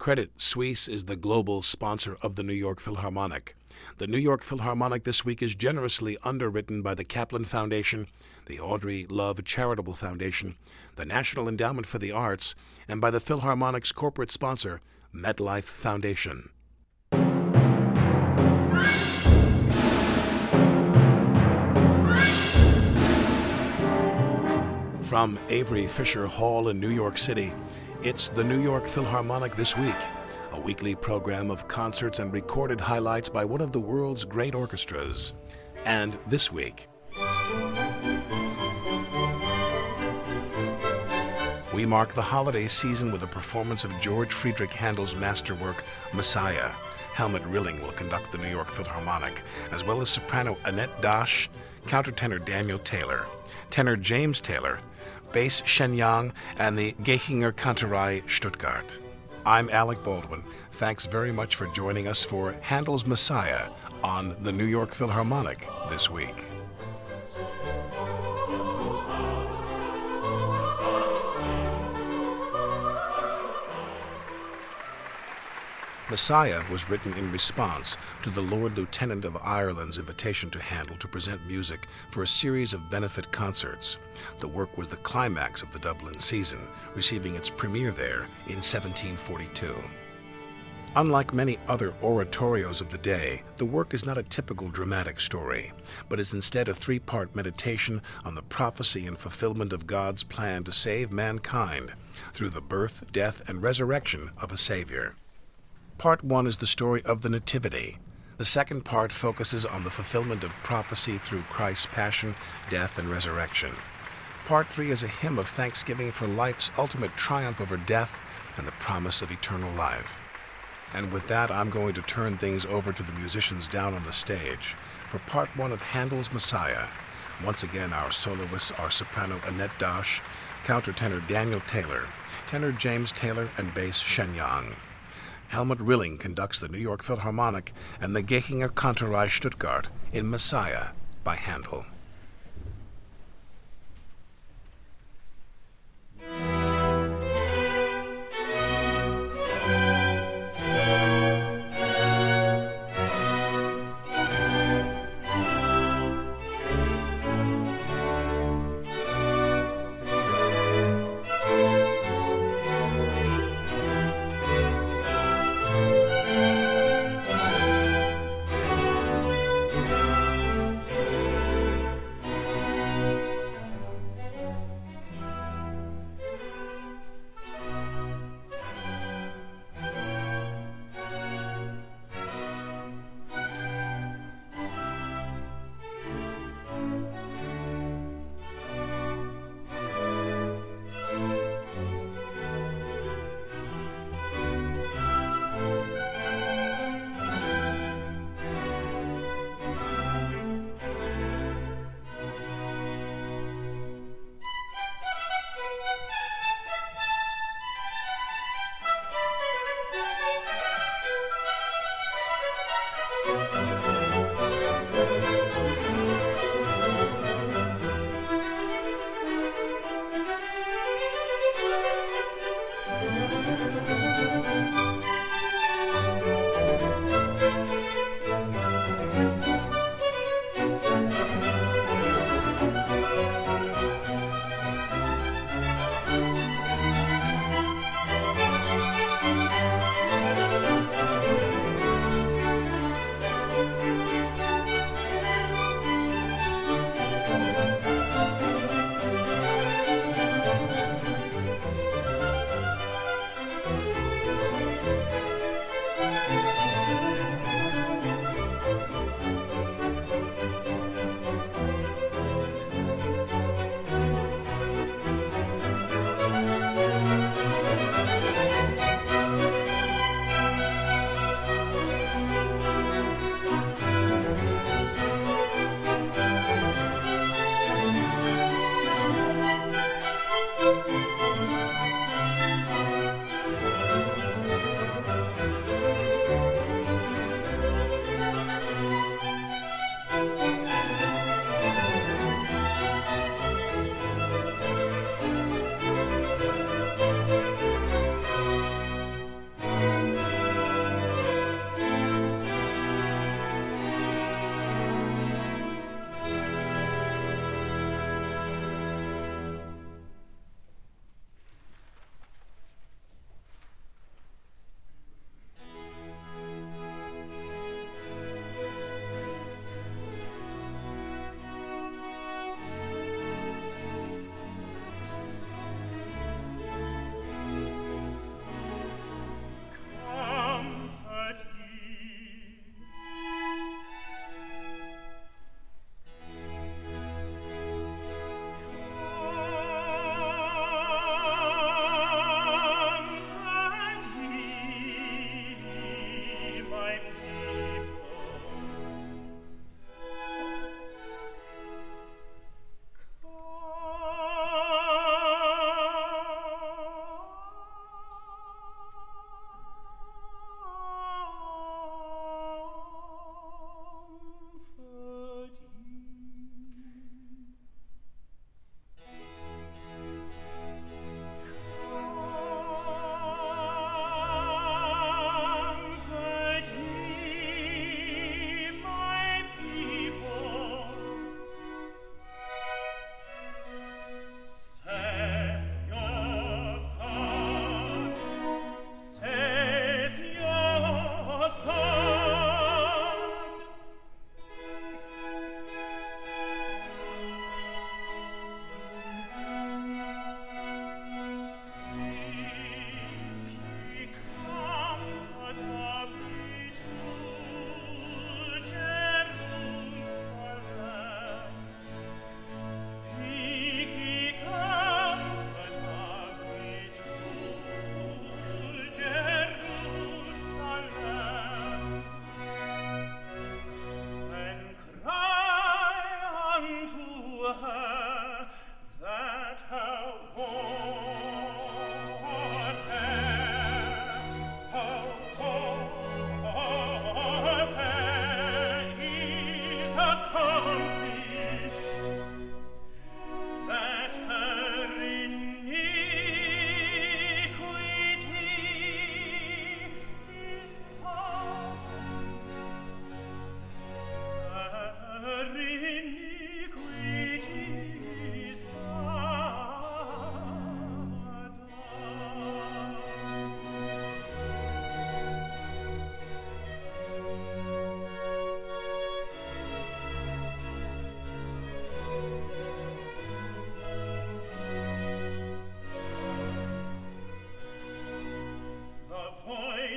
Credit Suisse is the global sponsor of the New York Philharmonic. The New York Philharmonic this week is generously underwritten by the Kaplan Foundation, the Audrey Love Charitable Foundation, the National Endowment for the Arts, and by the Philharmonic's corporate sponsor, MetLife Foundation. From Avery Fisher Hall in New York City, it's the New York Philharmonic This Week, a weekly program of concerts and recorded highlights by one of the world's great orchestras. And this week, we mark the holiday season with a performance of George Friedrich Handel's masterwork, Messiah. Helmuth Rilling will conduct the New York Philharmonic, as well as soprano Annette Dasch, countertenor Daniel Taylor, tenor James Taylor, bass Shen Yang, and the Gächinger Kantorei Stuttgart. I'm Alec Baldwin. Thanks very much for joining us for Handel's Messiah on the New York Philharmonic this week. Messiah was written in response to the Lord Lieutenant of Ireland's invitation to Handel to present music for a series of benefit concerts. The work was the climax of the Dublin season, receiving its premiere there in 1742. Unlike many other oratorios of the day, the work is not a typical dramatic story, but is instead a three-part meditation on the prophecy and fulfillment of God's plan to save mankind through the birth, death, and resurrection of a Savior. Part one is the story of the Nativity. The second part focuses on the fulfillment of prophecy through Christ's passion, death, and resurrection. Part three is a hymn of thanksgiving for life's ultimate triumph over death and the promise of eternal life. And with that, I'm going to turn things over to the musicians down on the stage for part one of Handel's Messiah. Once again, our soloists are soprano Annette Dasch, countertenor Daniel Taylor, tenor James Taylor, and bass Shen Yang. Helmuth Rilling conducts the New York Philharmonic and the Gächinger Kantorei Stuttgart in Messiah by Handel.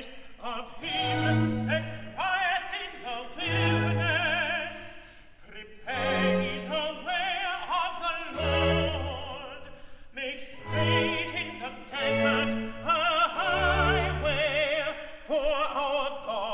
voice of him that crieth in the wilderness, prepare ye the way of the Lord, make straight in the desert a highway for our God.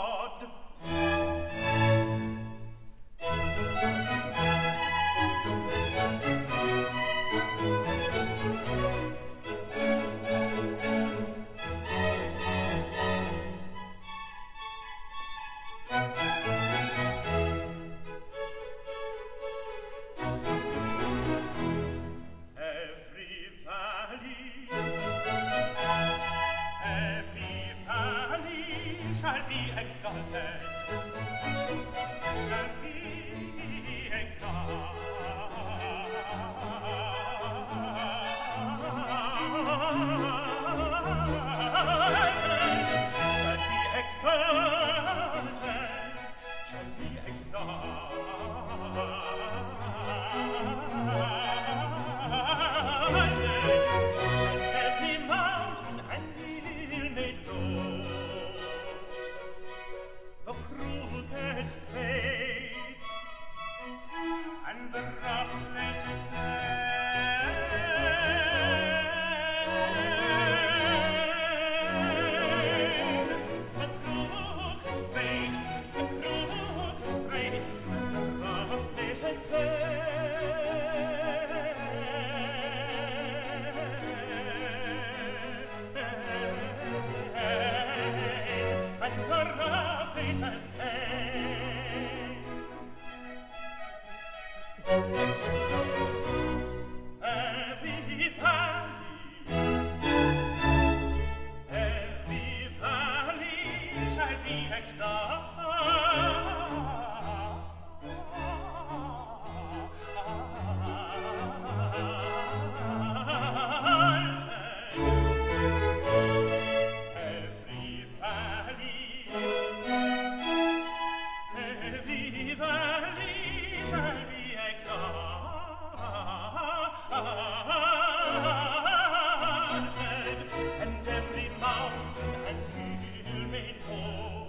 And every mountain and hill made whole.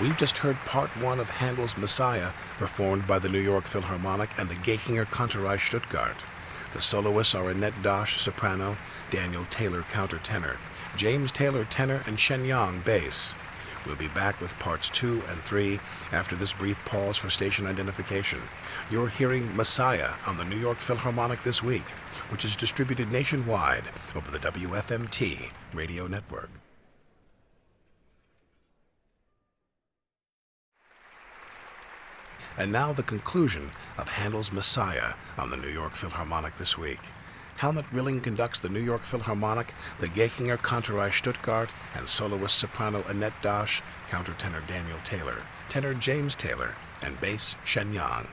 We've just heard part one of Handel's Messiah, performed by the New York Philharmonic and the Gächinger Kantorei Stuttgart. The soloists are Annette Dasch, soprano, Daniel Taylor, countertenor, James Taylor, tenor, and Shen Yang, bass. We'll be back with parts 2 and 3 after this brief pause for station identification. You're hearing Messiah on the New York Philharmonic this week, which is distributed nationwide over the WFMT radio network. And now the conclusion of Handel's Messiah on the New York Philharmonic this week. Helmuth Rilling conducts the New York Philharmonic, the Gächinger Kantorei Stuttgart, and soloist soprano Annette Dasch, countertenor Daniel Taylor, tenor James Taylor, and bass Shen Yang.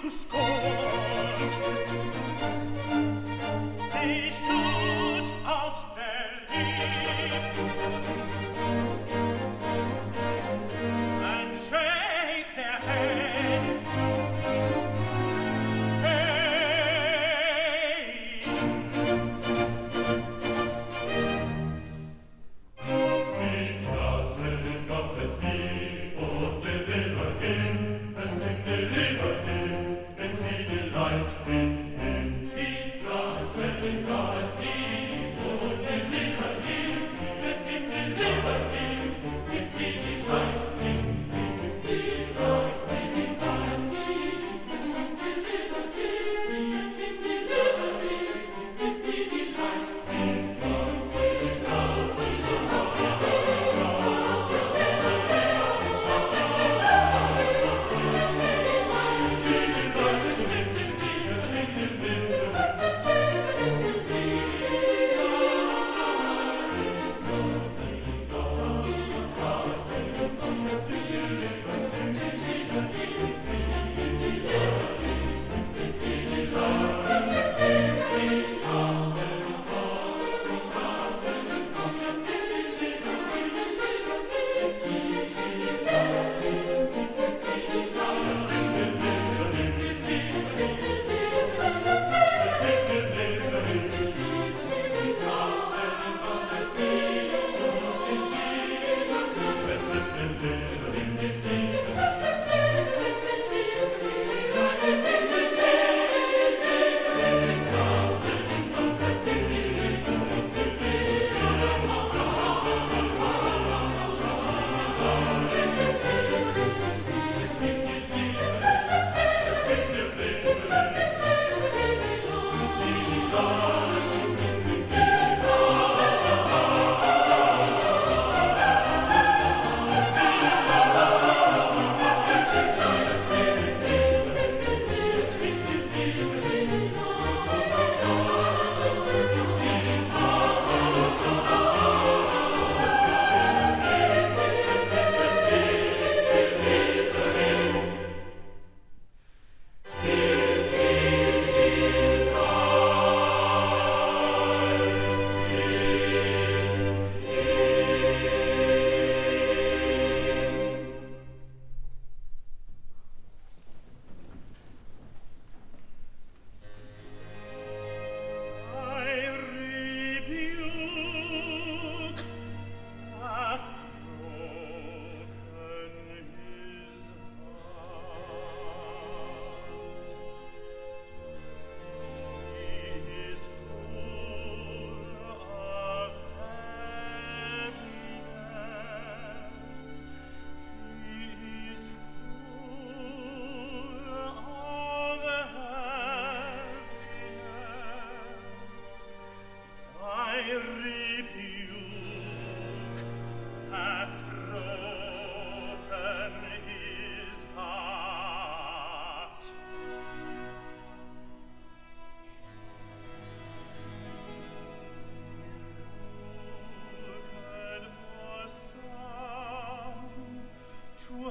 to scorn. They shut out their lips and shake their heads, saying, "We've just ended up at people till they were in.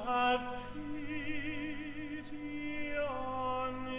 Have pity on me.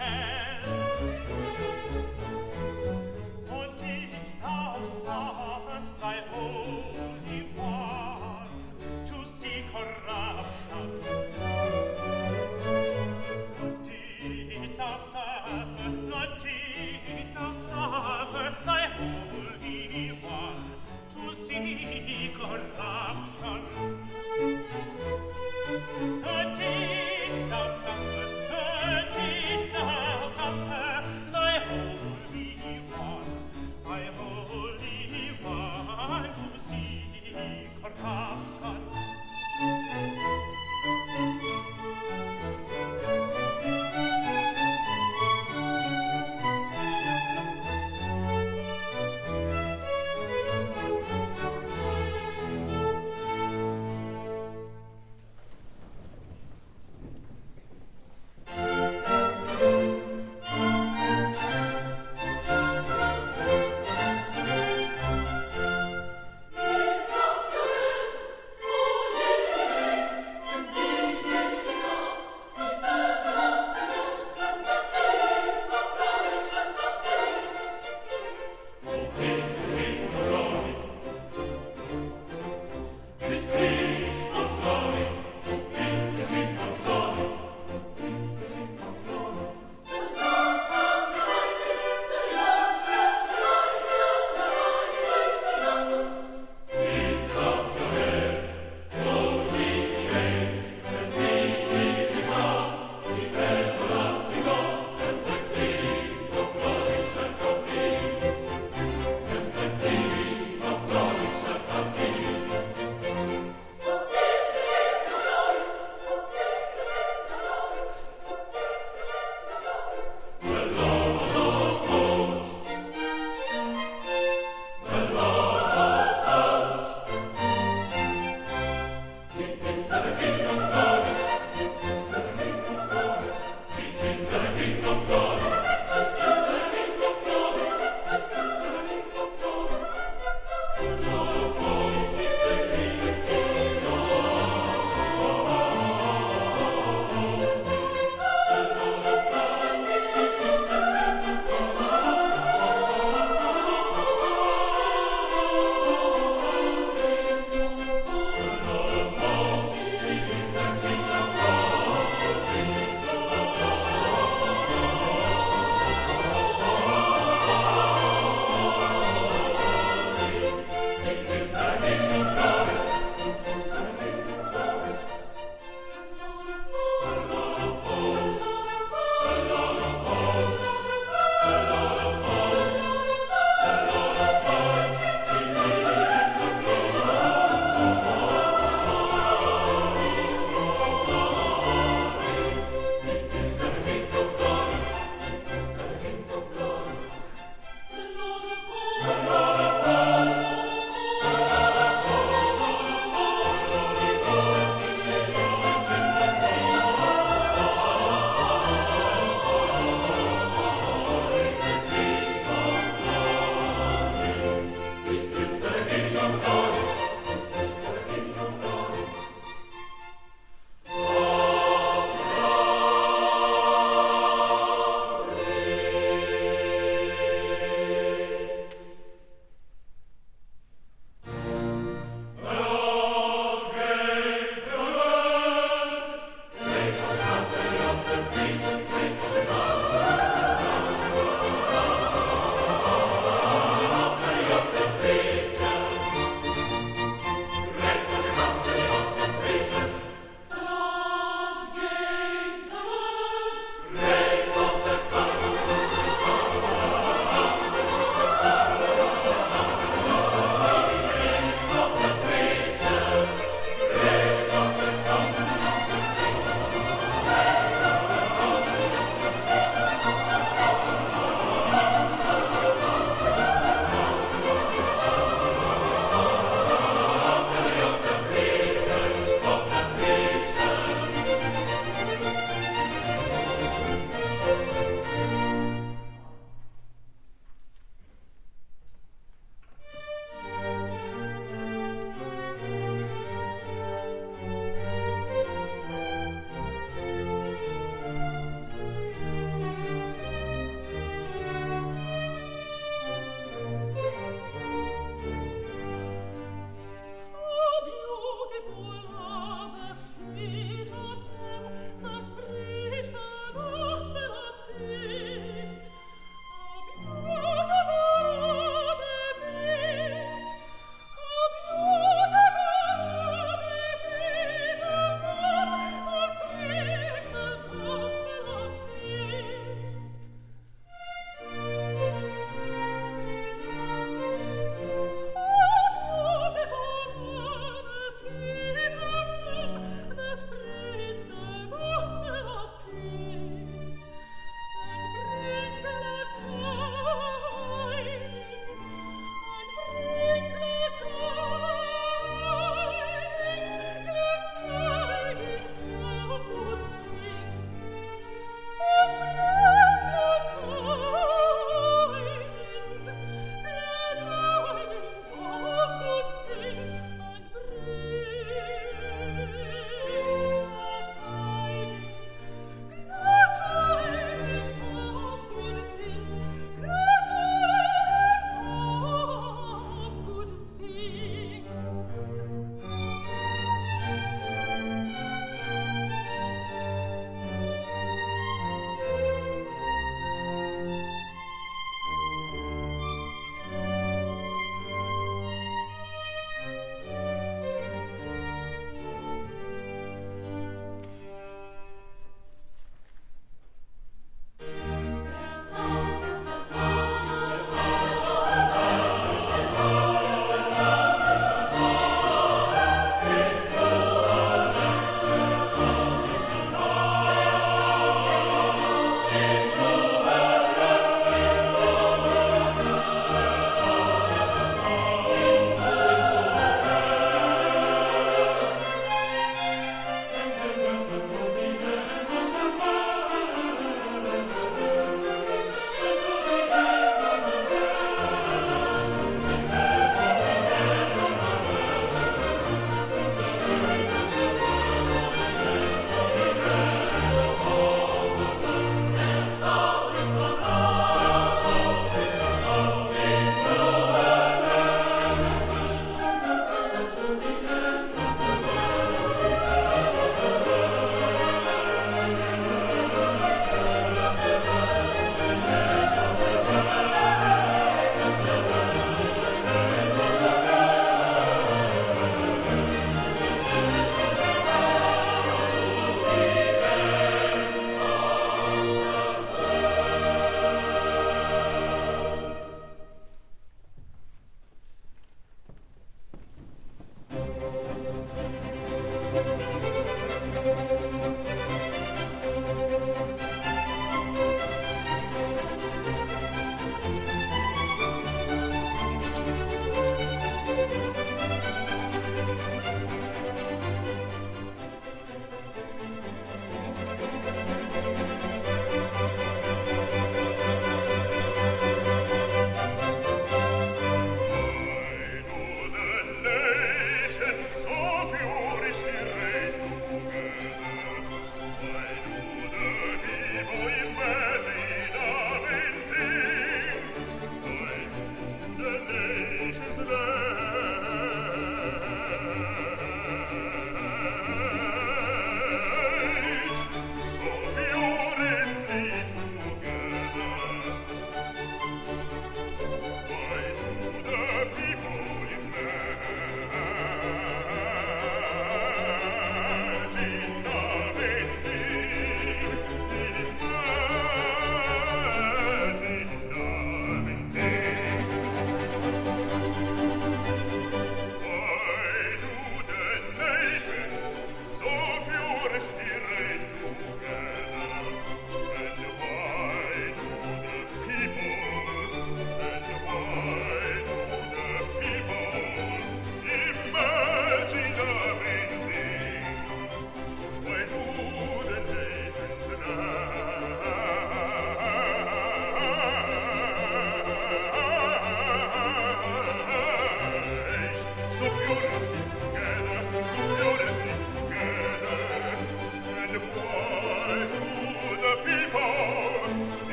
Hell. Und ist aus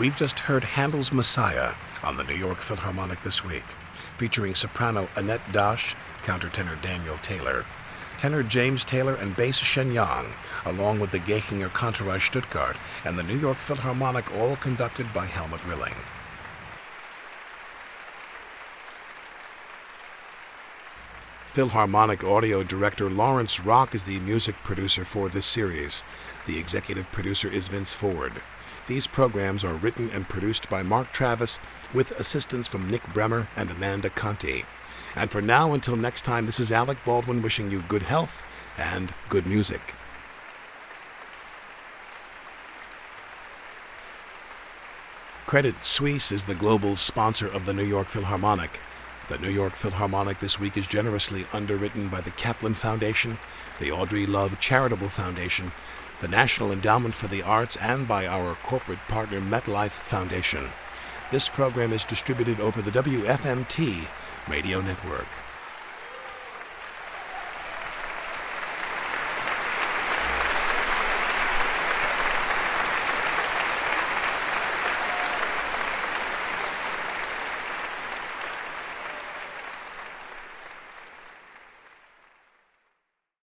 We've just heard Handel's Messiah on the New York Philharmonic this week, featuring soprano Annette Dasch, countertenor Daniel Taylor, tenor James Taylor, and bass Shen Yang, along with the Gächinger Kantorei Stuttgart and the New York Philharmonic, all conducted by Helmuth Rilling. Philharmonic audio director Lawrence Rock is the music producer for this series. The executive producer is Vince Ford. These programs are written and produced by Mark Travis with assistance from Nick Bremer and Amanda Conti. And for now, until next time, this is Alec Baldwin wishing you good health and good music. Credit Suisse is the global sponsor of the New York Philharmonic. The New York Philharmonic this week is generously underwritten by the Kaplan Foundation, the Audrey Love Charitable Foundation, the National Endowment for the Arts, and by our corporate partner MetLife Foundation. This program is distributed over the WFMT radio network.